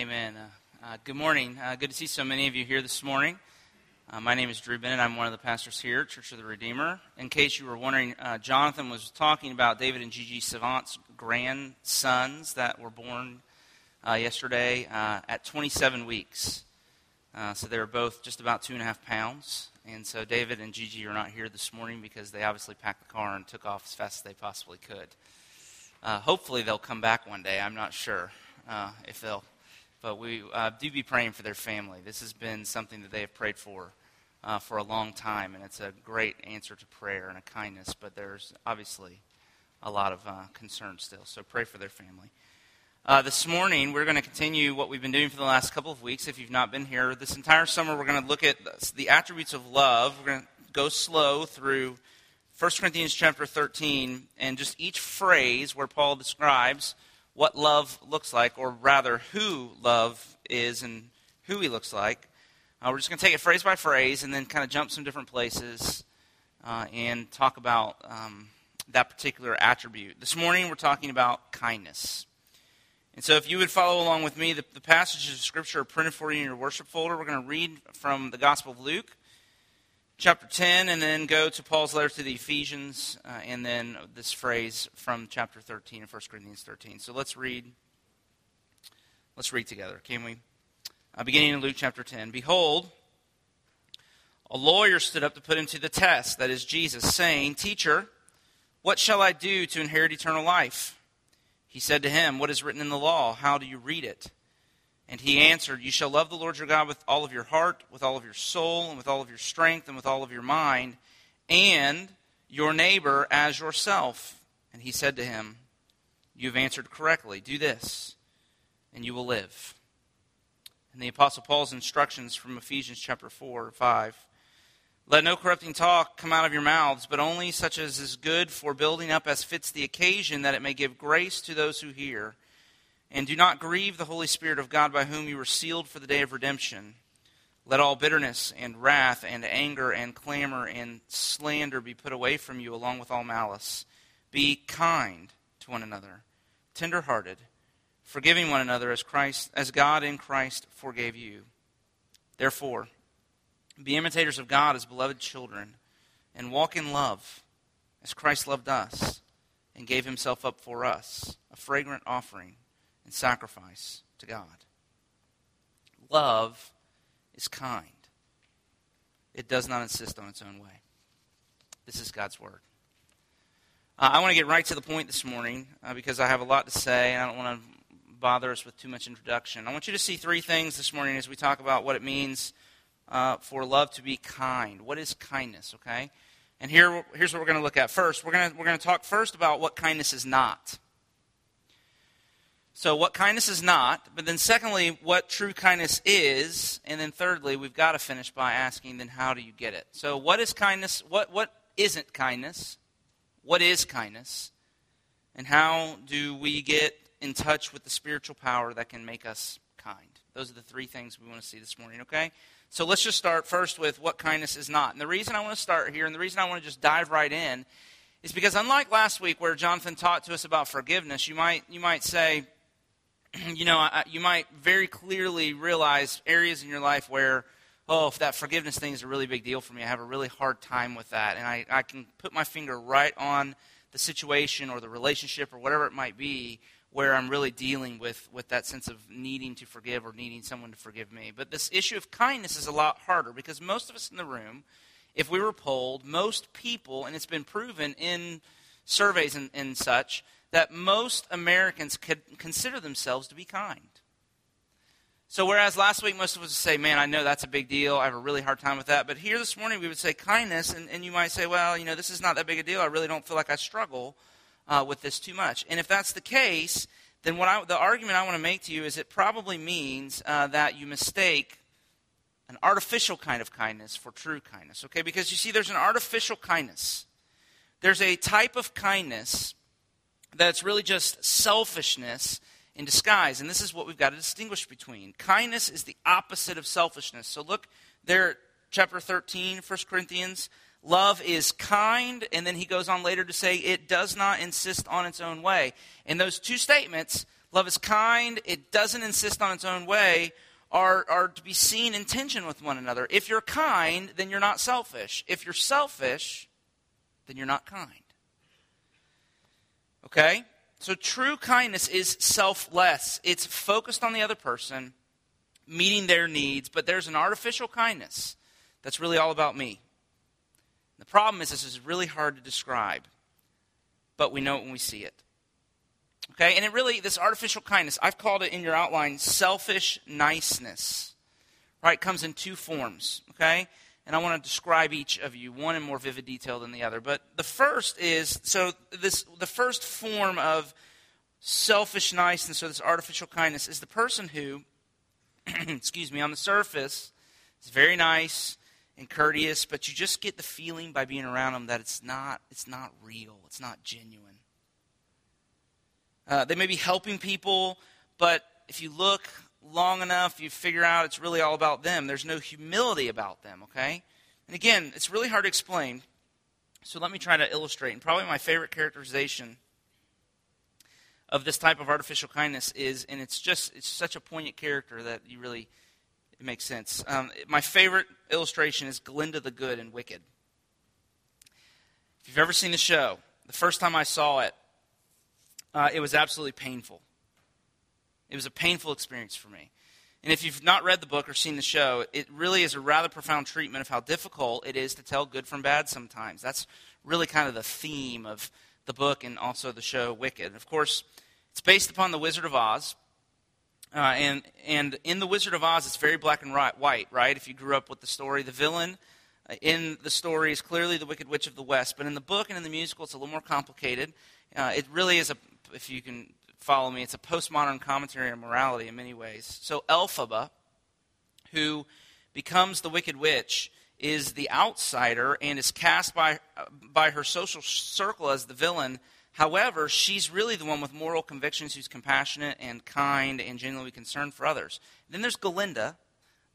Amen. Good morning. Good to see so many of you here this morning. My name is Drew Bennett. I'm one of the pastors here at Church of the Redeemer. In case you were wondering, Jonathan was talking about David and Gigi Savant's grandsons that were born yesterday at 27 weeks. So they were both just about 2.5 pounds. And so David and Gigi are not here this morning because they obviously packed the car and took off as fast as they possibly could. Hopefully they'll come back one day. I'm not sure if they'll. But we do be praying for their family. This has been something that they have prayed for a long time, and it's a great answer to prayer and a kindness, but there's obviously a lot of concern still, so pray for their family. This morning, we're going to continue what we've been doing for the last couple of weeks. If you've not been here, this entire summer, we're going to look at the attributes of love. We're going to go slow through 1 Corinthians chapter 13, and just each phrase where Paul describes what love looks like, or rather, who love is and who he looks like. We're just going to take it phrase by phrase and then kind of jump some different places and talk about that particular attribute. This morning, we're talking about kindness. And so if you would follow along with me, the passages of Scripture are printed for you in your worship folder. We're going to read from the Gospel of Luke, chapter 10, and then go to Paul's letter to the Ephesians, and then this phrase from chapter 13 of 1 Corinthians 13. So let's read. Let's read together, can we? Beginning in Luke chapter 10. Behold, a lawyer stood up to put him to the test, that is Jesus, saying, "Teacher, what shall I do to inherit eternal life?" He said to him, "What is written in the law? How do you read it?" And he answered, "You shall love the Lord your God with all of your heart, with all of your soul, and with all of your strength, and with all of your mind, and your neighbor as yourself." And he said to him, "You have answered correctly. Do this, and you will live." And the Apostle Paul's instructions from Ephesians chapter 4-5. "Let no corrupting talk come out of your mouths, but only such as is good for building up as fits the occasion, that it may give grace to those who hear. And do not grieve the Holy Spirit of God, by whom you were sealed for the day of redemption. Let all bitterness and wrath and anger and clamor and slander be put away from you, along with all malice. Be kind to one another, tender-hearted, forgiving one another as God in Christ forgave you. Therefore, be imitators of God as beloved children, and walk in love as Christ loved us and gave himself up for us, a fragrant offering and sacrifice to God." Love is kind. It does not insist on its own way. This is God's word. I want to get right to the point this morning because I have a lot to say, and I don't want to bother us with too much introduction. I want you to see three things this morning as we talk about what it means for love to be kind. What is kindness, okay? And here's what we're going to look at first. We're going to talk first about what kindness is not. So what kindness is not, but then secondly, what true kindness is, and then thirdly, we've got to finish by asking, then how do you get it? So what is kindness, what isn't kindness, what is kindness, and how do we get in touch with the spiritual power that can make us kind? Those are the three things we want to see this morning, okay? So let's just start first with what kindness is not. And the reason I want to start here, and the reason I want to just dive right in, is because unlike last week where Jonathan taught to us about forgiveness, you might say, you know, you might very clearly realize areas in your life where, oh, if that forgiveness thing is a really big deal for me, I have a really hard time with that. And I can put my finger right on the situation or the relationship or whatever it might be where I'm really dealing with that sense of needing to forgive or needing someone to forgive me. But this issue of kindness is a lot harder because most of us in the room, if we were polled, most people, and it's been proven in surveys and such, that most Americans could consider themselves to be kind. So whereas last week most of us would say, man, I know that's a big deal, I have a really hard time with that, but here this morning we would say kindness, and you might say, well, you know, this is not that big a deal, I really don't feel like I struggle with this too much. And if that's the case, then the argument I want to make to you is it probably means that you mistake an artificial kind of kindness for true kindness, okay? Because you see, there's an artificial kindness. There's a type of kindness that's really just selfishness in disguise. And this is what we've got to distinguish between. Kindness is the opposite of selfishness. So look there, chapter 13, 1 Corinthians. Love is kind, and then he goes on later to say it does not insist on its own way. And those two statements, love is kind, it doesn't insist on its own way, are to be seen in tension with one another. If you're kind, then you're not selfish. If you're selfish, then you're not kind. Okay? So true kindness is selfless. It's focused on the other person, meeting their needs, but there's an artificial kindness that's really all about me. The problem is this is really hard to describe, but we know it when we see it. Okay, and it really, this artificial kindness, I've called it in your outline selfish niceness. Right, comes in two forms, okay? And I want to describe each of you, one in more vivid detail than the other. But the first is, the first form of selfish niceness, or this artificial kindness, is the person who, on the surface, is very nice and courteous, but you just get the feeling by being around them that it's not real, it's not genuine. They may be helping people, but if you look long enough, you figure out it's really all about them. There's no humility about them, okay? And again, it's really hard to explain, so let me try to illustrate. And probably my favorite characterization of this type of artificial kindness is, and it's such a poignant character that it makes sense. My favorite illustration is Glinda the Good in Wicked. If you've ever seen the show, the first time I saw it, it was absolutely painful. It was a painful experience for me. And if you've not read the book or seen the show, it really is a rather profound treatment of how difficult it is to tell good from bad sometimes. That's really kind of the theme of the book and also the show Wicked. And of course, it's based upon the Wizard of Oz. And in the Wizard of Oz, it's very black and white, right? If you grew up with the story, the villain in the story is clearly the Wicked Witch of the West. But in the book and in the musical, it's a little more complicated. It really is if you can follow me, it's a postmodern commentary on morality in many ways. So Elphaba, who becomes the Wicked Witch, is the outsider and is cast by her social circle as the villain. However, she's really the one with moral convictions who's compassionate and kind and genuinely concerned for others. Then there's Galinda,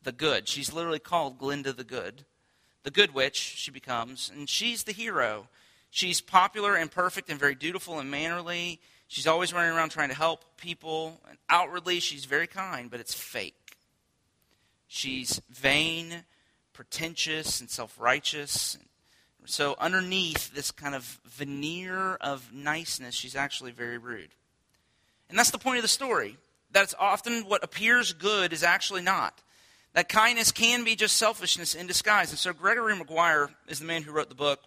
the Good. She's literally called Glinda the Good Witch she becomes, and she's the hero. She's popular and perfect and very dutiful and mannerly. She's always running around trying to help people. And outwardly, she's very kind, but it's fake. She's vain, pretentious, and self-righteous. So underneath this kind of veneer of niceness, she's actually very rude. And that's the point of the story. That's often what appears good is actually not. That kindness can be just selfishness in disguise. And so Gregory Maguire is the man who wrote the book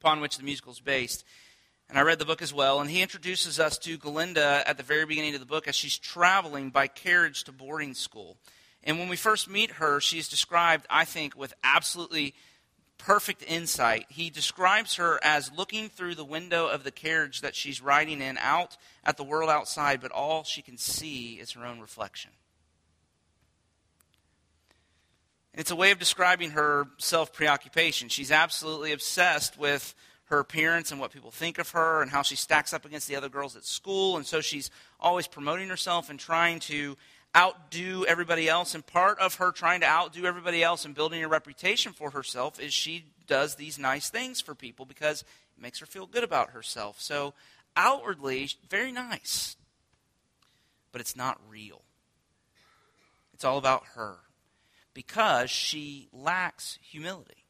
upon which the musical is based. And I read the book as well. And he introduces us to Galinda at the very beginning of the book as she's traveling by carriage to boarding school. And when we first meet her, she's described, I think, with absolutely perfect insight. He describes her as looking through the window of the carriage that she's riding in out at the world outside, but all she can see is her own reflection. It's a way of describing her self-preoccupation. She's absolutely obsessed with her appearance and what people think of her and how she stacks up against the other girls at school, and so she's always promoting herself and trying to outdo everybody else, and part of her trying to outdo everybody else and building a reputation for herself is she does these nice things for people because it makes her feel good about herself. So outwardly, very nice, but it's not real. It's all about her because she lacks humility.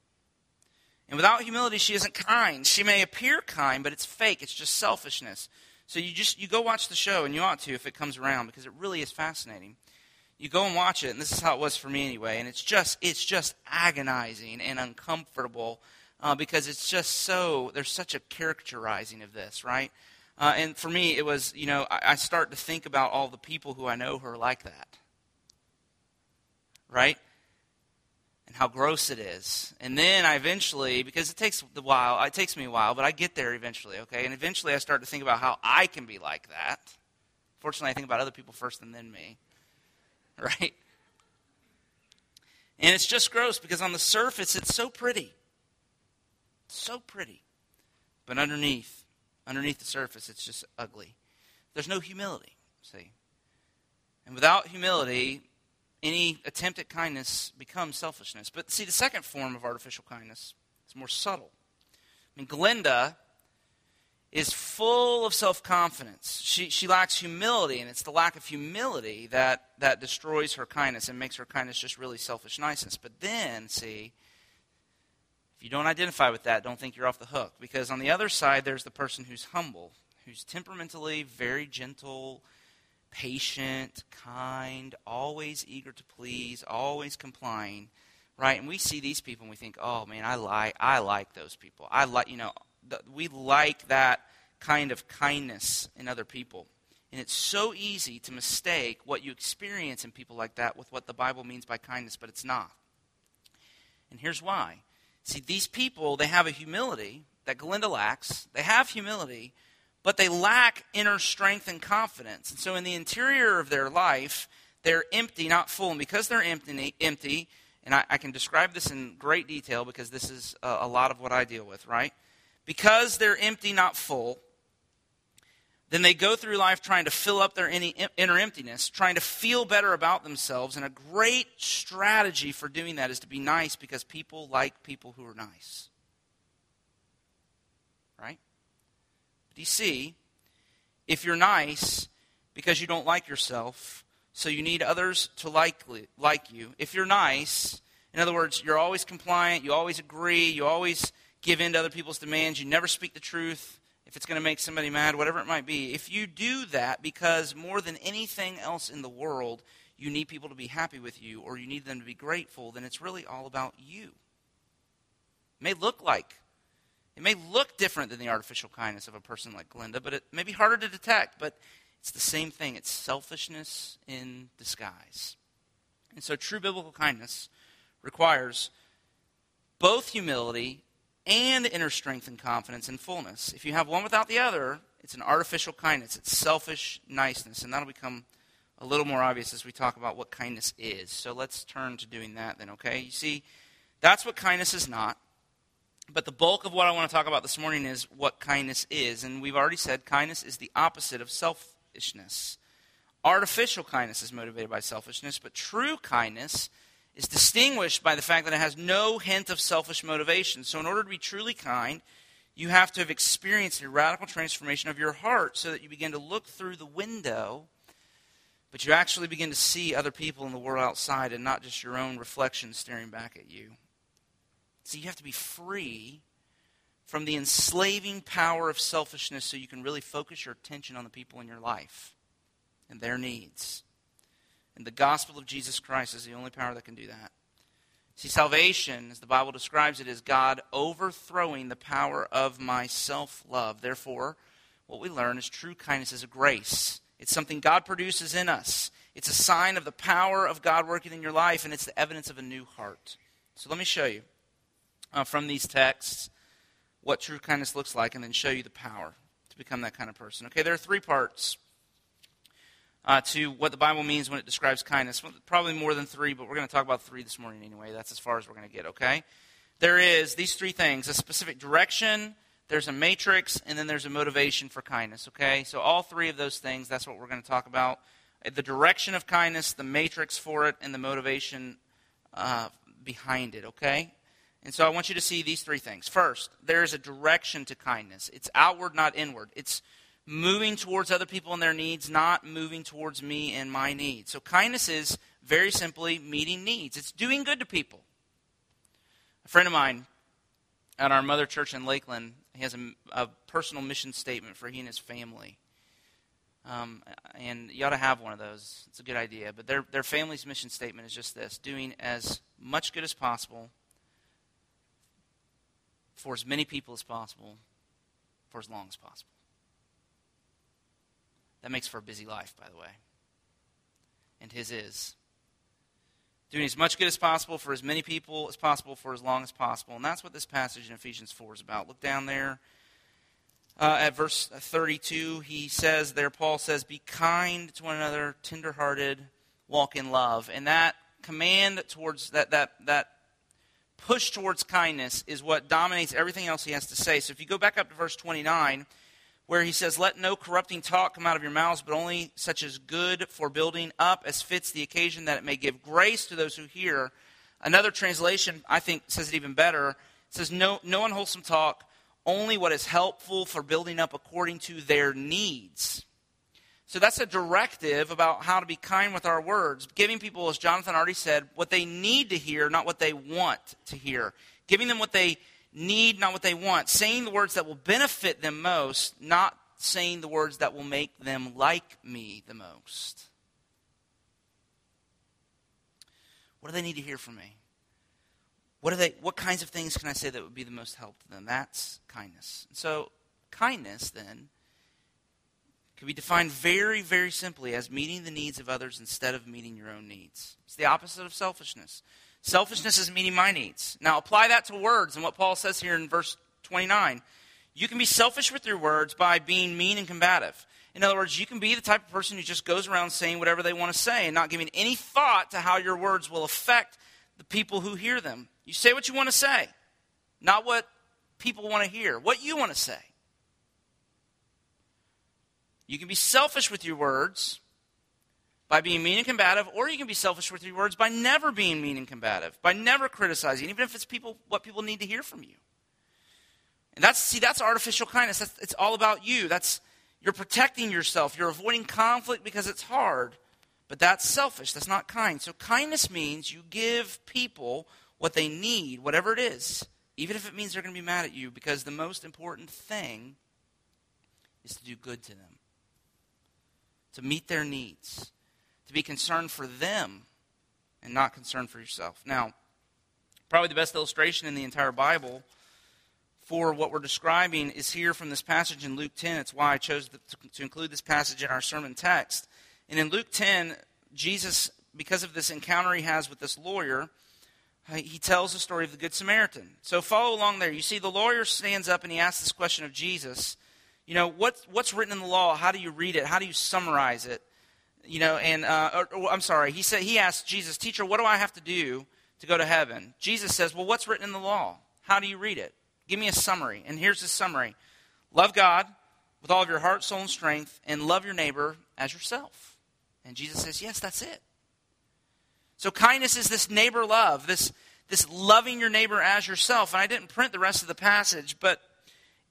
And without humility, she isn't kind. She may appear kind, but it's fake. It's just selfishness. So you go watch the show, and you ought to if it comes around, because it really is fascinating. You go and watch it, and this is how it was for me anyway, and it's just agonizing and uncomfortable because it's just so, there's such a characterizing of this, right? And for me, it was, I start to think about all the people who I know who are like that, right? And how gross it is. And then I eventually, because it takes me a while, but I get there eventually, okay? And eventually I start to think about how I can be like that. Fortunately, I think about other people first and then me, right? And it's just gross because on the surface it's so pretty. So pretty. But underneath the surface, it's just ugly. There's no humility, see? And without humility, any attempt at kindness becomes selfishness. But see, the second form of artificial kindness, It's more subtle. I mean, Glinda is full of self-confidence. She lacks humility, and it's the lack of humility that destroys her kindness and makes her kindness just really selfish niceness. But then, see, if you don't identify with that, don't think you're off the hook. Because on the other side, there's the person who's humble, who's temperamentally very gentle, patient, kind, always eager to please, always complying, right? And we see these people and we think, oh, man, I like those people. We like that kind of kindness in other people. And it's so easy to mistake what you experience in people like that with what the Bible means by kindness, but it's not. And here's why. See, these people, they have a humility that Glinda lacks. They have humility, but they lack inner strength and confidence. And so in the interior of their life, they're empty, not full. And because they're empty, and I can describe this in great detail because this is a lot of what I deal with, right? Because they're empty, not full, then they go through life trying to fill up their inner emptiness, trying to feel better about themselves. And a great strategy for doing that is to be nice, because people like people who are nice. Right? But you see, if you're nice because you don't like yourself, so you need others to like you, if you're nice, in other words, you're always compliant, you always agree, you always give in to other people's demands, you never speak the truth, if it's going to make somebody mad, whatever it might be. If you do that because more than anything else in the world, you need people to be happy with you or you need them to be grateful, then it's really all about you. It may look different than the artificial kindness of a person like Glinda, but it may be harder to detect, but it's the same thing. It's selfishness in disguise. And so true biblical kindness requires both humility and inner strength and confidence and fullness. If you have one without the other, it's an artificial kindness. It's selfish niceness. And that'll become a little more obvious as we talk about what kindness is. So let's turn to doing that then, okay? You see, that's what kindness is not. But the bulk of what I want to talk about this morning is what kindness is. And we've already said kindness is the opposite of selfishness. Artificial kindness is motivated by selfishness, but true kindness is distinguished by the fact that it has no hint of selfish motivation. So in order to be truly kind, you have to have experienced a radical transformation of your heart so that you begin to look through the window, but you actually begin to see other people in the world outside and not just your own reflection staring back at you. So you have to be free from the enslaving power of selfishness so you can really focus your attention on the people in your life and their needs. And the gospel of Jesus Christ is the only power that can do that. See, salvation, as the Bible describes it, is God overthrowing the power of my self-love. Therefore, what we learn is true kindness is a grace. It's something God produces in us. It's a sign of the power of God working in your life, and it's the evidence of a new heart. So let me show you from these texts what true kindness looks like, and then show you the power to become that kind of person. Okay, there are three parts to what the Bible means when it describes kindness. Probably more than three, but we're going to talk about three this morning anyway. That's as far as we're going to get, okay? There is these three things: a specific direction, there's a matrix, and then there's a motivation for kindness, okay? So all three of those things, that's what we're going to talk about. The direction of kindness, the matrix for it, and the motivation behind it, okay? And so I want you to see these three things. First, there is a direction to kindness. It's outward, not inward. It's moving towards other people and their needs, not moving towards me and my needs. So kindness is very simply meeting needs. It's doing good to people. A friend of mine at our mother church in Lakeland, he has a personal mission statement for he and his family. And you ought to have one of those. It's a good idea. But their family's mission statement is just this: doing as much good as possible for as many people as possible for as long as possible. That makes for a busy life, by the way. And his is. Doing as much good as possible for as many people as possible for as long as possible. And that's what this passage in Ephesians 4 is about. Look down there at verse 32. He says there, Paul says, be kind to one another, tenderhearted, walk in love. And that command towards that push towards kindness is what dominates everything else he has to say. So if you go back up to verse 29... where he says, let no corrupting talk come out of your mouths, but only such as good for building up as fits the occasion, that it may give grace to those who hear. Another translation, I think, says it even better. It says, no unwholesome talk, only what is helpful for building up according to their needs. So that's a directive about how to be kind with our words. Giving people, as Jonathan already said, what they need to hear, not what they want to hear. Giving them what they need, not what they want. Saying the words that will benefit them most, not saying the words that will make them like me the most. What do they need to hear from me? What kinds of things can I say that would be the most help to them? That's kindness. So kindness, then, can be defined very, very simply as meeting the needs of others instead of meeting your own needs. It's the opposite of selfishness. Selfishness is meeting my needs. Now apply that to words and what Paul says here in verse 29. You can be selfish with your words by being mean and combative. In other words, you can be the type of person who just goes around saying whatever they want to say and not giving any thought to how your words will affect the people who hear them. You say what you want to say, not what people want to hear, what you want to say. You can be selfish with your words by being mean and combative, or you can be selfish with your words by never being mean and combative, by never criticizing, even if it's what people need to hear from you. And that's artificial kindness. It's all about you. You're protecting yourself. You're avoiding conflict because it's hard. But that's selfish. That's not kind. So kindness means you give people what they need, whatever it is, even if it means they're going to be mad at you, because the most important thing is to do good to them. To meet their needs, to be concerned for them and not concerned for yourself. Now, probably the best illustration in the entire Bible for what we're describing is here from this passage in Luke 10. It's why I chose to include this passage in our sermon text. And in Luke 10, Jesus, because of this encounter he has with this lawyer, he tells the story of the Good Samaritan. So follow along there. You see, the lawyer stands up and he asks this question of Jesus. You know, what's written in the law? How do you read it? How do you summarize it? You know, and he asked Jesus, "Teacher, what do I have to do to go to heaven?" Jesus says, "Well, what's written in the law? How do you read it? Give me a summary." And here's the summary: love God with all of your heart, soul, and strength, and love your neighbor as yourself. And Jesus says, "Yes, that's it." So kindness is this neighbor love, this loving your neighbor as yourself. And I didn't print the rest of the passage, but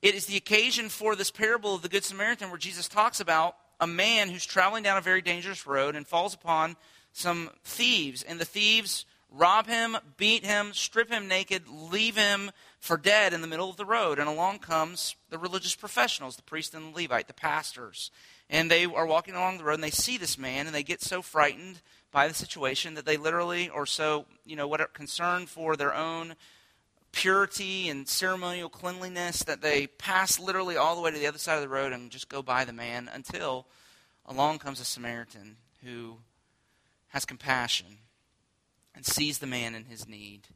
it is the occasion for this parable of the Good Samaritan, where Jesus talks about a man who's traveling down a very dangerous road and falls upon some thieves. And the thieves rob him, beat him, strip him naked, leave him for dead in the middle of the road. And along comes the religious professionals, the priest and the Levite, the pastors. And they are walking along the road and they see this man and they get so frightened by the situation that they literally, or so, you know, what are concerned for their own purity and ceremonial cleanliness, that they pass literally all the way to the other side of the road and just go by the man, until along comes a Samaritan who has compassion and sees the man in his need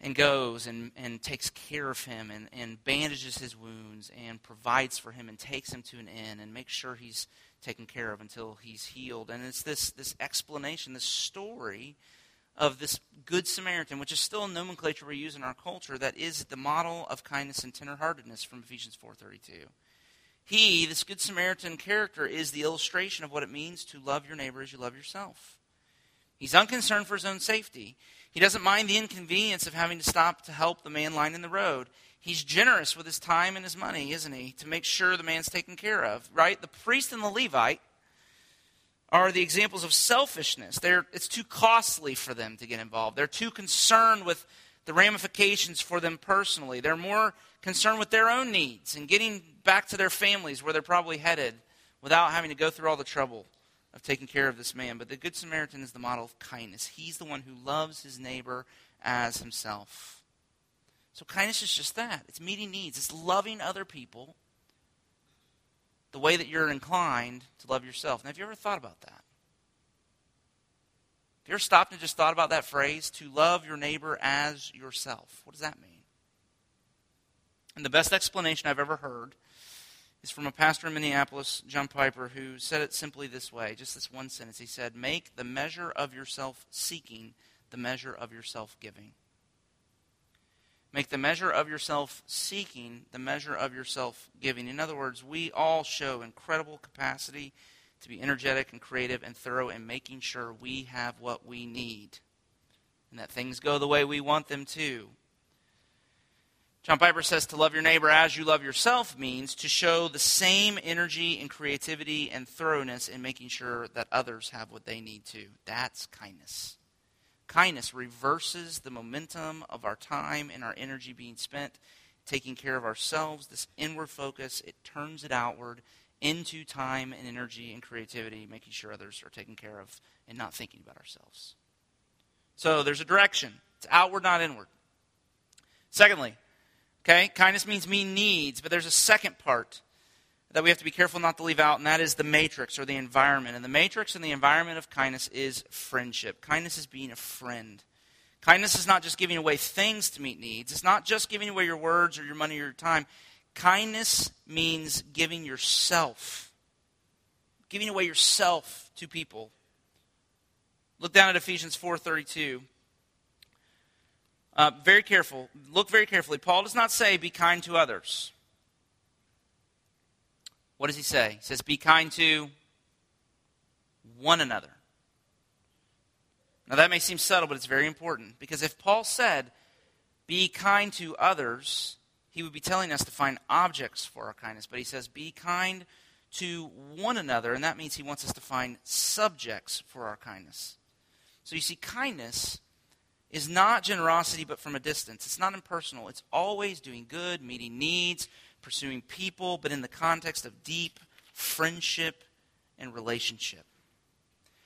and goes and takes care of him and bandages his wounds and provides for him and takes him to an inn and makes sure he's taken care of until he's healed. And it's this explanation, this story of this Good Samaritan, which is still a nomenclature we use in our culture, that is the model of kindness and tenderheartedness from Ephesians 4:32. He, this Good Samaritan character, is the illustration of what it means to love your neighbor as you love yourself. He's unconcerned for his own safety. He doesn't mind the inconvenience of having to stop to help the man lying in the road. He's generous with his time and his money, isn't he, to make sure the man's taken care of, right? The priest and the Levite are the examples of selfishness. It's too costly for them to get involved. They're too concerned with the ramifications for them personally. They're more concerned with their own needs and getting back to their families where they're probably headed without having to go through all the trouble of taking care of this man. But the Good Samaritan is the model of kindness. He's the one who loves his neighbor as himself. So kindness is just that. It's meeting needs. It's loving other people the way that you're inclined to love yourself. Now, have you ever thought about that? Have you ever stopped and just thought about that phrase, to love your neighbor as yourself? What does that mean? And the best explanation I've ever heard is from a pastor in Minneapolis, John Piper, who said it simply this way, just this one sentence. He said, "Make the measure of your self-seeking the measure of your self-giving." Make the measure of yourself seeking the measure of yourself giving. In other words, we all show incredible capacity to be energetic and creative and thorough in making sure we have what we need and that things go the way we want them to. John Piper says to love your neighbor as you love yourself means to show the same energy and creativity and thoroughness in making sure that others have what they need too. That's kindness. Kindness reverses the momentum of our time and our energy being spent taking care of ourselves, this inward focus, it turns it outward into time and energy and creativity, making sure others are taken care of and not thinking about ourselves. So there's a direction. It's outward, not inward. Secondly, okay, kindness means meeting needs, but there's a second part that we have to be careful not to leave out, and that is the matrix or the environment. And the matrix and the environment of kindness is friendship. Kindness is being a friend. Kindness is not just giving away things to meet needs. It's not just giving away your words or your money or your time. Kindness means giving yourself. Giving away yourself to people. Look down at Ephesians 4:32. Very careful. Look very carefully. Paul does not say be kind to others. What does he say? He says, be kind to one another. Now that may seem subtle, but it's very important. Because if Paul said, be kind to others, he would be telling us to find objects for our kindness. But he says, be kind to one another. And that means he wants us to find subjects for our kindness. So you see, kindness is not generosity, but from a distance. It's not impersonal. It's always doing good, meeting needs, pursuing people, but in the context of deep friendship and relationship.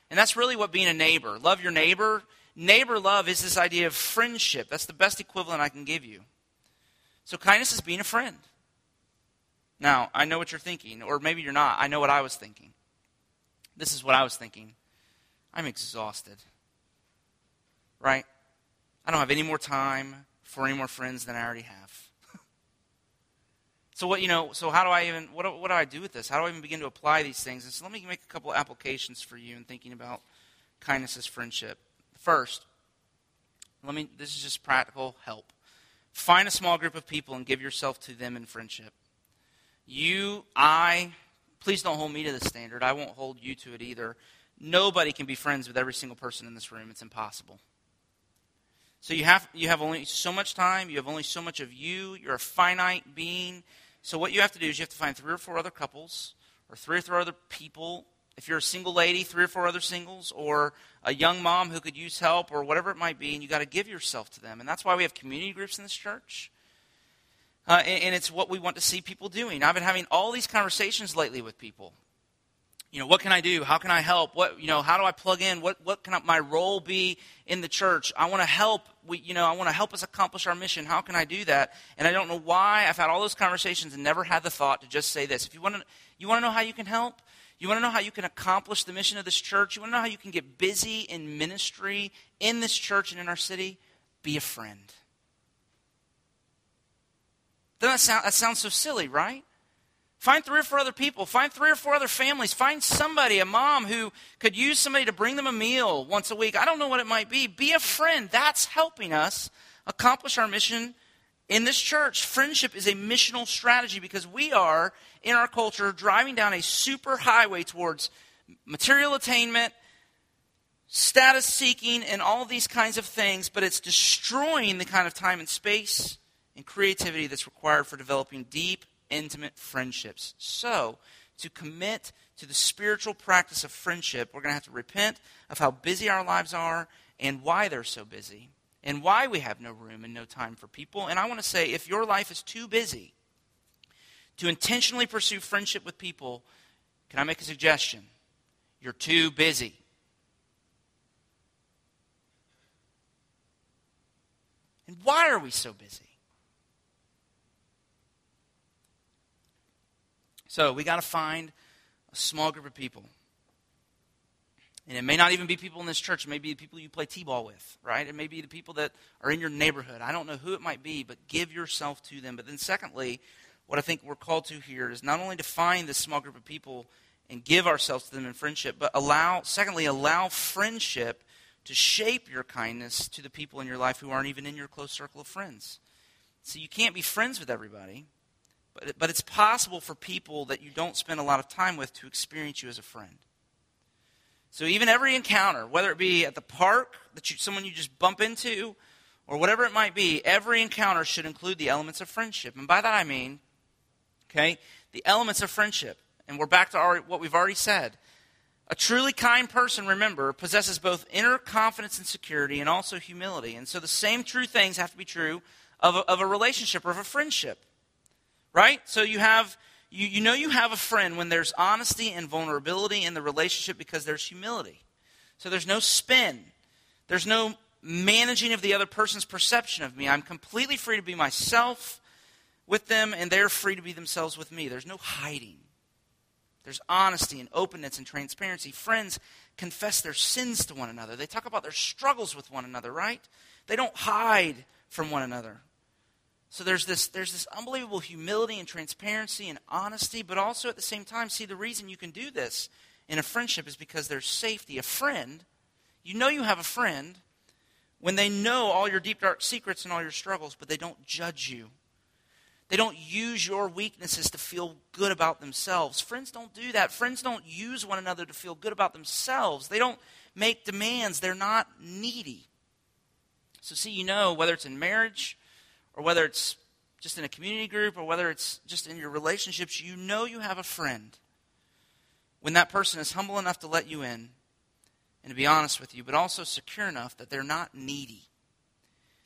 And that's really what being a neighbor. Love your neighbor. Neighbor love is this idea of friendship. That's the best equivalent I can give you. So kindness is being a friend. Now, I know what you're thinking, or maybe you're not. I know what I was thinking. This is what I was thinking. I'm exhausted. Right? I don't have any more time for any more friends than I already have. So how do I even, what do I do with this? How do I even begin to apply these things? And so let me make a couple applications for you in thinking about kindness as friendship. First, this is just practical help. Find a small group of people and give yourself to them in friendship. Please don't hold me to this standard. I won't hold you to it either. Nobody can be friends with every single person in this room. It's impossible. So you have only so much time. You have only so much of you. You're a finite being. So what you have to do is you have to find 3 or 4 other couples or 3 or 4 other people. If you're a single lady, 3 or 4 other singles or a young mom who could use help or whatever it might be, and you got to give yourself to them. And that's why we have community groups in this church. And it's what we want to see people doing. I've been having all these conversations lately with people. What can I do? How can I help? How do I plug in? What can my role be in the church? I want to help. I want to help us accomplish our mission. How can I do that? And I don't know why I've had all those conversations and never had the thought to just say this. If you want to know how you can help, you want to know how you can accomplish the mission of this church, you want to know how you can get busy in ministry in this church and in our city, be a friend. Doesn't that sounds so silly, right? Find 3 or 4 other people. Find 3 or 4 other families. Find somebody, a mom who could use somebody to bring them a meal once a week. I don't know what it might be. Be a friend. That's helping us accomplish our mission in this church. Friendship is a missional strategy because we are, in our culture, driving down a super highway towards material attainment, status seeking, and all these kinds of things, but it's destroying the kind of time and space and creativity that's required for developing deep, intimate friendships. So, to commit to the spiritual practice of friendship, we're going to have to repent of how busy our lives are and why they're so busy and why we have no room and no time for people. And I want to say, if your life is too busy to intentionally pursue friendship with people, can I make a suggestion? You're too busy. And why are we so busy? So we got to find a small group of people. And it may not even be people in this church. It may be the people you play t-ball with, right? It may be the people that are in your neighborhood. I don't know who it might be, but give yourself to them. But then secondly, what I think we're called to here is not only to find this small group of people and give ourselves to them in friendship, but allow friendship to shape your kindness to the people in your life who aren't even in your close circle of friends. So you can't be friends with everybody. But it's possible for people that you don't spend a lot of time with to experience you as a friend. So even every encounter, whether it be at the park, someone you just bump into, or whatever it might be, every encounter should include the elements of friendship. And by that I mean, okay, the elements of friendship. And we're back to what we've already said. A truly kind person, remember, possesses both inner confidence and security and also humility. And so the same true things have to be true of a relationship or of a friendship, right? So you have, you have a friend when there's honesty and vulnerability in the relationship because there's humility. So there's no spin. There's no managing of the other person's perception of me. I'm completely free to be myself with them, and they're free to be themselves with me. There's no hiding. There's honesty and openness and transparency. Friends confess their sins to one another. They talk about their struggles with one another, right? They don't hide from one another. So there's this unbelievable humility and transparency and honesty, but also at the same time, see, the reason you can do this in a friendship is because there's safety. A friend, you know you have a friend when they know all your deep, dark secrets and all your struggles, but they don't judge you. They don't use your weaknesses to feel good about themselves. Friends don't do that. Friends don't use one another to feel good about themselves. They don't make demands. They're not needy. So see, you know, whether it's in marriage or whether it's just in a community group or whether it's just in your relationships, you know you have a friend when that person is humble enough to let you in and to be honest with you, but also secure enough that they're not needy.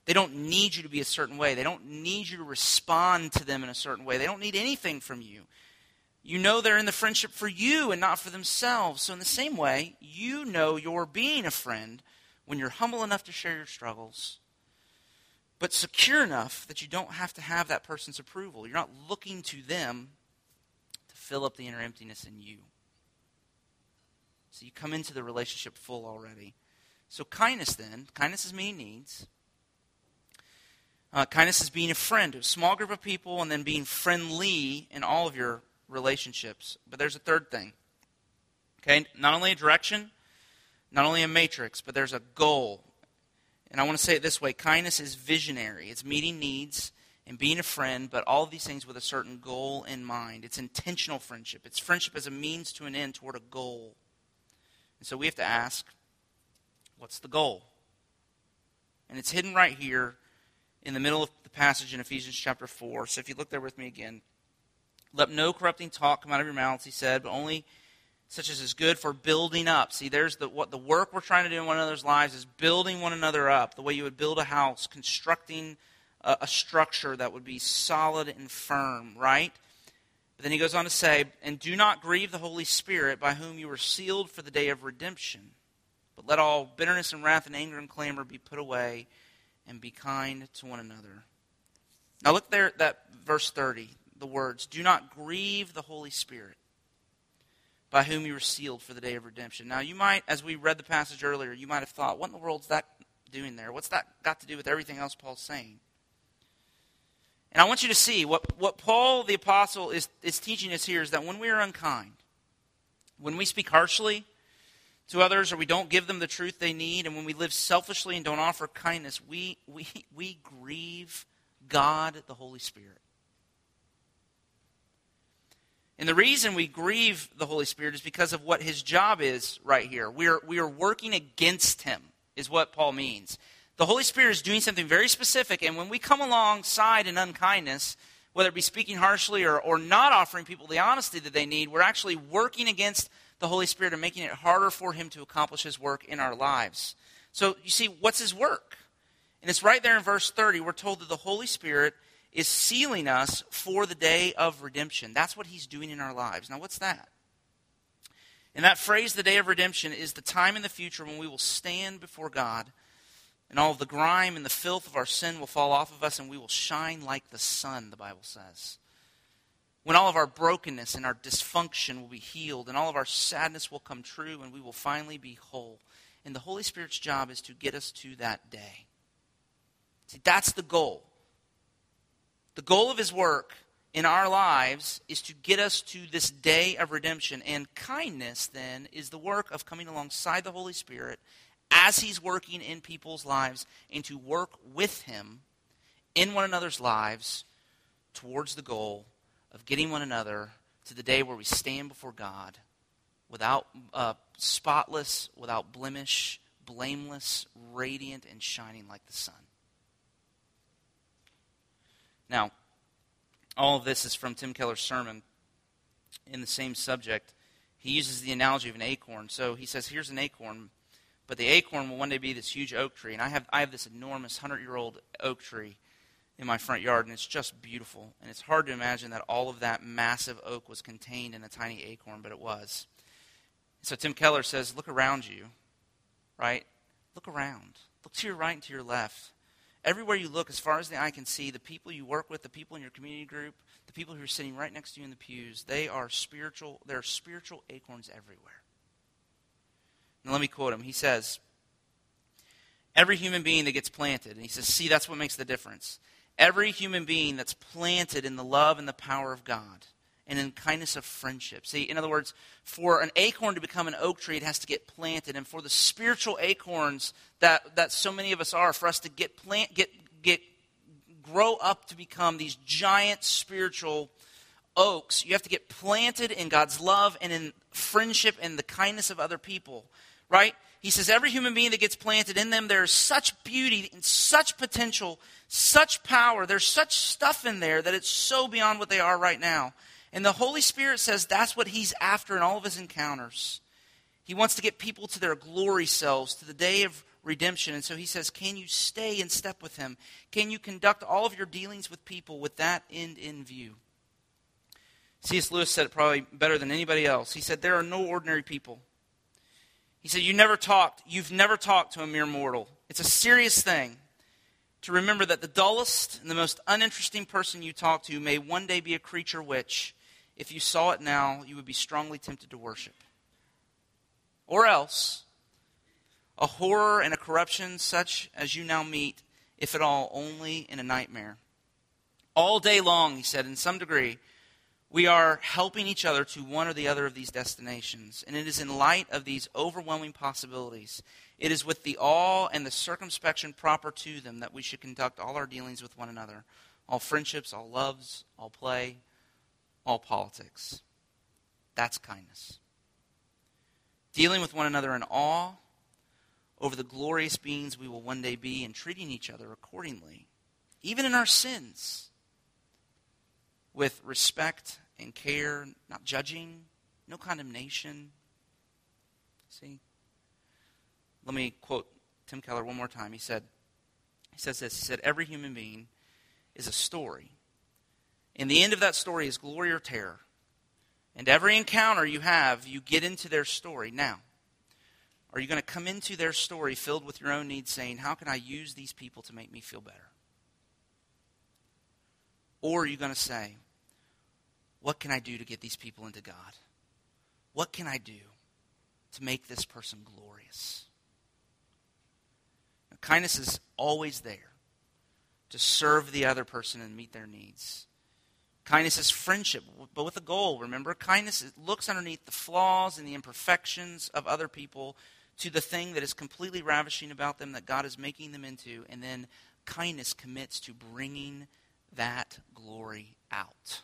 They don't need you to be a certain way. They don't need you to respond to them in a certain way. They don't need anything from you. You know they're in the friendship for you and not for themselves. So in the same way, you know you're being a friend when you're humble enough to share your struggles, but secure enough that you don't have to have that person's approval. You're not looking to them to fill up the inner emptiness in you. So you come into the relationship full already. So kindness then, kindness is meeting needs. Kindness is being a friend to a small group of people and then being friendly in all of your relationships. But there's a third thing. Okay, not only a direction, not only a matrix, but there's a goal. And I want to say it this way. Kindness is visionary. It's meeting needs and being a friend, but all of these things with a certain goal in mind. It's intentional friendship. It's friendship as a means to an end toward a goal. And so we have to ask, what's the goal? And it's hidden right here in the middle of the passage in Ephesians chapter 4. So if you look there with me again. Let no corrupting talk come out of your mouths, he said, but only such as is good for building up. See, there's the work we're trying to do in one another's lives is building one another up. The way you would build a house, constructing a structure that would be solid and firm, right? But then he goes on to say, and do not grieve the Holy Spirit by whom you were sealed for the day of redemption. But let all bitterness and wrath and anger and clamor be put away, and be kind to one another. Now look there at that verse 30, the words, do not grieve the Holy Spirit by whom you were sealed for the day of redemption. Now you might, as we read the passage earlier, you might have thought, what in the world's that doing there? What's that got to do with everything else Paul's saying? And I want you to see what Paul the Apostle is teaching us here is that when we are unkind, when we speak harshly to others, or we don't give them the truth they need, and when we live selfishly and don't offer kindness, we grieve God, the Holy Spirit. And the reason we grieve the Holy Spirit is because of what his job is right here. We are working against him, is what Paul means. The Holy Spirit is doing something very specific, and when we come alongside in unkindness, whether it be speaking harshly or not offering people the honesty that they need, we're actually working against the Holy Spirit and making it harder for him to accomplish his work in our lives. So you see, what's his work? And it's right there in verse 30. We're told that the Holy Spirit is sealing us for the day of redemption. That's what he's doing in our lives. Now, what's that? And that phrase, the day of redemption, is the time in the future when we will stand before God and all of the grime and the filth of our sin will fall off of us and we will shine like the sun, the Bible says. When all of our brokenness and our dysfunction will be healed, and all of our sadness will come true, and we will finally be whole. And the Holy Spirit's job is to get us to that day. See, that's the goal. The goal of his work in our lives is to get us to this day of redemption. And kindness, then, is the work of coming alongside the Holy Spirit as he's working in people's lives, and to work with him in one another's lives towards the goal of getting one another to the day where we stand before God without spotless, without blemish, blameless, radiant, and shining like the sun. Now, all of this is from Tim Keller's sermon in the same subject. He uses the analogy of an acorn. So he says, here's an acorn, but the acorn will one day be this huge oak tree. And I have this enormous 100-year-old oak tree in my front yard, and it's just beautiful. And it's hard to imagine that all of that massive oak was contained in a tiny acorn, but it was. So Tim Keller says, look around you, right? Look around. Look to your right and to your left. Everywhere you look, as far as the eye can see, the people you work with, the people in your community group, the people who are sitting right next to you in the pews, they are spiritual. There are spiritual acorns everywhere. Now let me quote him. He says, every human being that gets planted, and he says, see, that's what makes the difference. Every human being that's planted in the love and the power of God and in kindness of friendship. See, in other words, for an acorn to become an oak tree, it has to get planted. And for the spiritual acorns that so many of us are, for us to grow up to become these giant spiritual oaks, you have to get planted in God's love and in friendship and the kindness of other people, right? He says, every human being that gets planted in them, there's such beauty and such potential, such power. There's such stuff in there that it's so beyond what they are right now. And the Holy Spirit says that's what he's after in all of his encounters. He wants to get people to their glory selves, to the day of redemption. And so he says, can you stay in step with him? Can you conduct all of your dealings with people with that end in view? C.S. Lewis said it probably better than anybody else. He said, there are no ordinary people. He said, you've never talked to a mere mortal. It's a serious thing to remember that the dullest and the most uninteresting person you talk to may one day be a creature which, if you saw it now, you would be strongly tempted to worship. Or else, a horror and a corruption such as you now meet, if at all, only in a nightmare. All day long, he said, in some degree, we are helping each other to one or the other of these destinations. And it is in light of these overwhelming possibilities, it is with the awe and the circumspection proper to them that we should conduct all our dealings with one another, all friendships, all loves, all play, all politics. That's kindness. Dealing with one another in awe over the glorious beings we will one day be and treating each other accordingly, even in our sins, with respect and care, not judging, no condemnation. See? Let me quote Tim Keller one more time. He says, every human being is a story. And the end of that story is glory or terror. And every encounter you have, you get into their story. Now, are you going to come into their story filled with your own needs, saying, how can I use these people to make me feel better? Or are you going to say, what can I do to get these people into God? What can I do to make this person glorious? Now, kindness is always there to serve the other person and meet their needs. Kindness is friendship, but with a goal. Remember, kindness looks underneath the flaws and the imperfections of other people to the thing that is completely ravishing about them that God is making them into. And then kindness commits to bringing that glory out.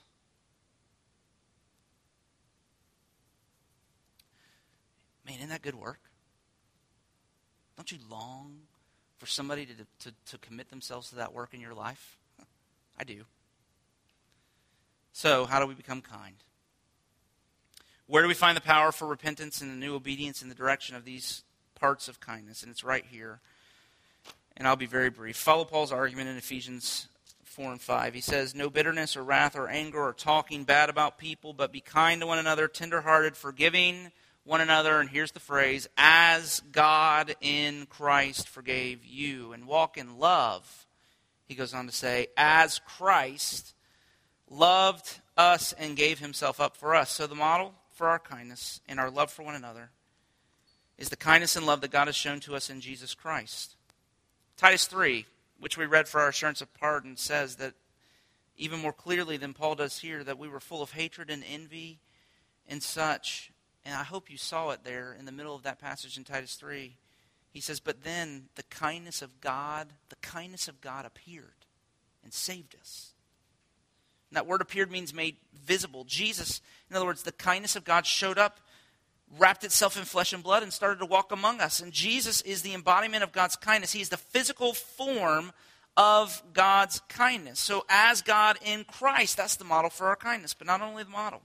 Man, isn't that good work? Don't you long for somebody to commit themselves to that work in your life? I do. So, how do we become kind? Where do we find the power for repentance and the new obedience in the direction of these parts of kindness? And it's right here. And I'll be very brief. Follow Paul's argument in Ephesians 4 and 5. He says, no bitterness or wrath or anger or talking bad about people, but be kind to one another, tenderhearted, forgiving one another. And here's the phrase, as God in Christ forgave you. And walk in love, he goes on to say, as Christ loved us and gave himself up for us. So the model for our kindness and our love for one another is the kindness and love that God has shown to us in Jesus Christ. Titus 3, which we read for our assurance of pardon, says that even more clearly than Paul does here, that we were full of hatred and envy and such. And I hope you saw it there in the middle of that passage in Titus 3. He says, but then the kindness of God appeared and saved us. And that word appeared means made visible. Jesus, in other words, the kindness of God showed up, wrapped itself in flesh and blood, and started to walk among us. And Jesus is the embodiment of God's kindness. He is the physical form of God's kindness. So as God in Christ, that's the model for our kindness. But not only the model,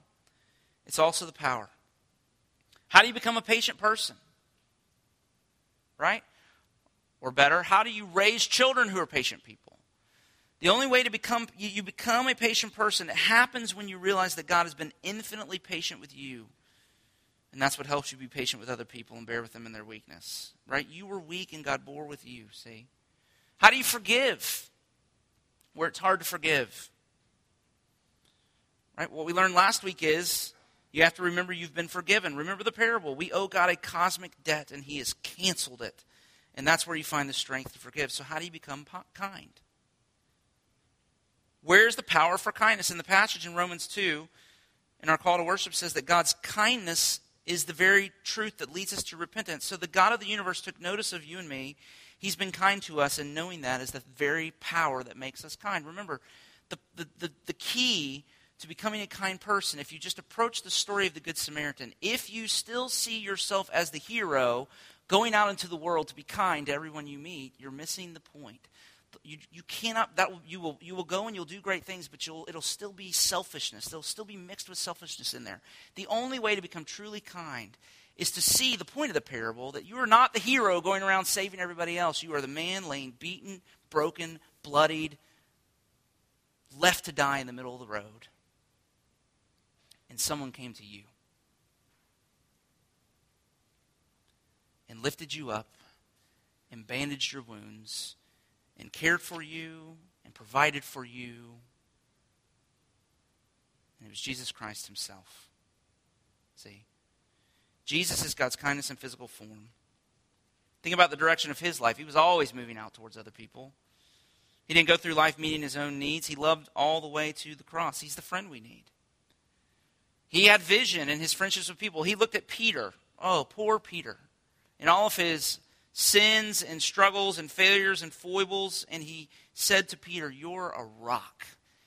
it's also the power. How do you become a patient person? Right? Or better, how do you raise children who are patient people? The only way to become a patient person, it happens when you realize that God has been infinitely patient with you. And that's what helps you be patient with other people and bear with them in their weakness. Right? You were weak and God bore with you, see? How do you forgive where it's hard to forgive? Right? What we learned last week is you have to remember you've been forgiven. Remember the parable. We owe God a cosmic debt and he has canceled it. And that's where you find the strength to forgive. So how do you become kind? Where's the power for kindness? In the passage in Romans 2, in our call to worship, says that God's kindness is the very truth that leads us to repentance. So the God of the universe took notice of you and me. He's been kind to us, and knowing that is the very power that makes us kind. Remember, the key to becoming a kind person, if you just approach the story of the Good Samaritan, if you still see yourself as the hero going out into the world to be kind to everyone you meet, you're missing the point. You cannot. You will go and you'll do great things, but it'll still be selfishness. There'll still be mixed with selfishness in there. The only way to become truly kind is to see the point of the parable that you are not the hero going around saving everybody else. You are the man laying beaten, broken, bloodied, left to die in the middle of the road, and someone came to you and lifted you up and bandaged your wounds and cared for you, and provided for you. And it was Jesus Christ himself. See? Jesus is God's kindness in physical form. Think about the direction of his life. He was always moving out towards other people. He didn't go through life meeting his own needs. He loved all the way to the cross. He's the friend we need. He had vision in his friendships with people. He looked at Peter. Oh, poor Peter. In all of his sins and struggles and failures and foibles, and he said to Peter, "You're a rock."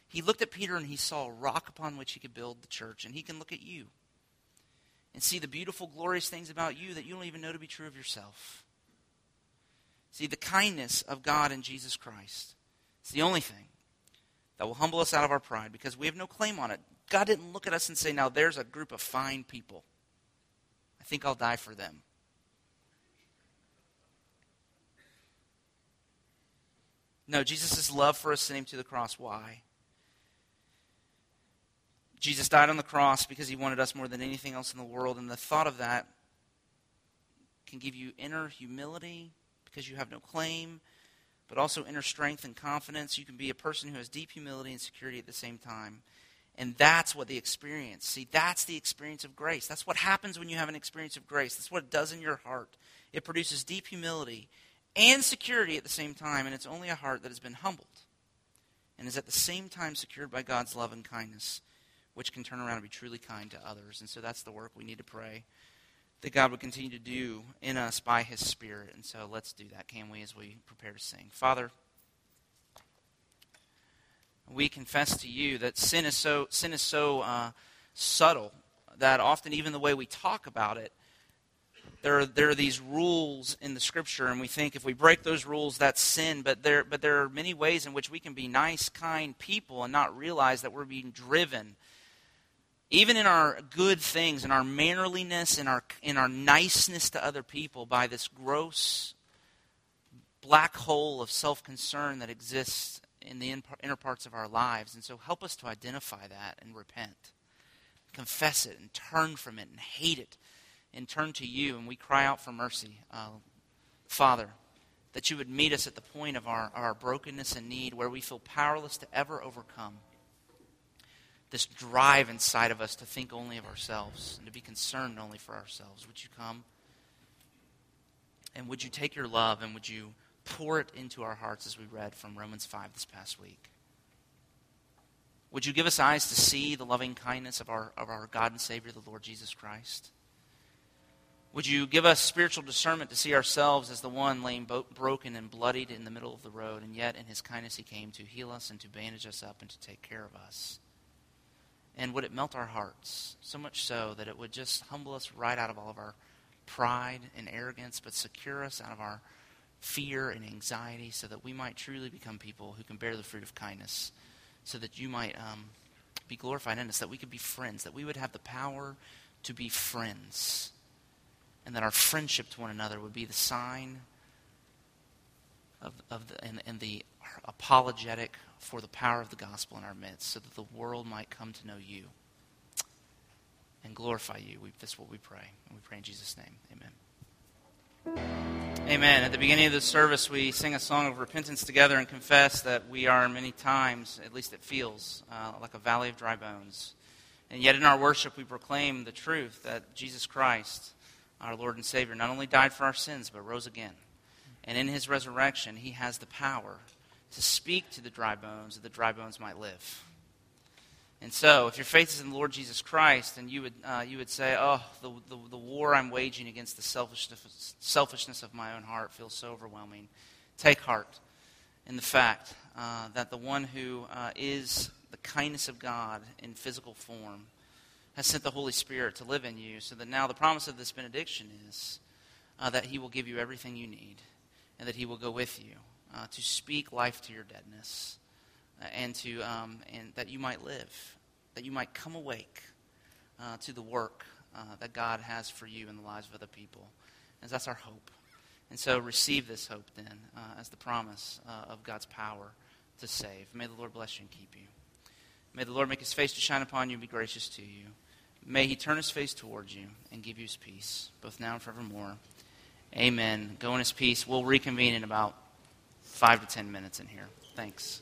He looked at Peter and he saw a rock upon which he could build the church, and he can look at you and see the beautiful, glorious things about you that you don't even know to be true of yourself. See, the kindness of God in Jesus Christ is the only thing that will humble us out of our pride, because we have no claim on it. God didn't look at us and say, "Now there's a group of fine people. I think I'll die for them." No, Jesus' love for us sent him to the cross. Why? Jesus died on the cross because he wanted us more than anything else in the world. And the thought of that can give you inner humility because you have no claim, but also inner strength and confidence. You can be a person who has deep humility and security at the same time. And that's what the experience. See, that's the experience of grace. That's what happens when you have an experience of grace. That's what it does in your heart. It produces deep humility and security at the same time, and it's only a heart that has been humbled and is at the same time secured by God's love and kindness, which can turn around and be truly kind to others. And so that's the work we need to pray that God would continue to do in us by his Spirit. And so let's do that, can we, as we prepare to sing. Father, we confess to you that sin is so subtle that often even the way we talk about it, There are these rules in the Scripture, and we think if we break those rules, that's sin. But there are many ways in which we can be nice, kind people and not realize that we're being driven, even in our good things, in our mannerliness, in our niceness to other people, by this gross black hole of self-concern that exists in the inner parts of our lives. And so help us to identify that and repent, confess it, and turn from it and hate it, and turn to you, and we cry out for mercy. Father, that you would meet us at the point of our brokenness and need, where we feel powerless to ever overcome this drive inside of us to think only of ourselves and to be concerned only for ourselves. Would you come? And would you take your love, and would you pour it into our hearts, as we read from Romans 5 this past week? Would you give us eyes to see the loving kindness of our God and Savior, the Lord Jesus Christ? Would you give us spiritual discernment to see ourselves as the one laying broken and bloodied in the middle of the road, and yet in his kindness he came to heal us and to bandage us up and to take care of us? And would it melt our hearts, so much so that it would just humble us right out of all of our pride and arrogance, but secure us out of our fear and anxiety, so that we might truly become people who can bear the fruit of kindness, so that you might be glorified in us, that we could be friends, that we would have the power to be friends, and that our friendship to one another would be the sign and the apologetic for the power of the gospel in our midst, so that the world might come to know you and glorify you. That's what we pray. And we pray in Jesus' name. Amen. Amen. At the beginning of the service, we sing a song of repentance together and confess that we are many times, at least it feels, like a valley of dry bones. And yet in our worship, we proclaim the truth that Jesus Christ, our Lord and Savior, not only died for our sins, but rose again. And in his resurrection, he has the power to speak to the dry bones, that the dry bones might live. And so, if your faith is in the Lord Jesus Christ, then you would say, "Oh, the war I'm waging against the selfishness of my own heart feels so overwhelming." Take heart in the fact that the one who is the kindness of God in physical form has sent the Holy Spirit to live in you, so that now the promise of this benediction is that he will give you everything you need, and that he will go with you to speak life to your deadness, and that you might live, that you might come awake to the work that God has for you in the lives of other people. And that's our hope. And so receive this hope then as the promise of God's power to save. May the Lord bless you and keep you. May the Lord make his face to shine upon you and be gracious to you. May he turn his face towards you and give you his peace, both now and forevermore. Amen. Go in his peace. We'll reconvene in about 5 to 10 minutes in here. Thanks.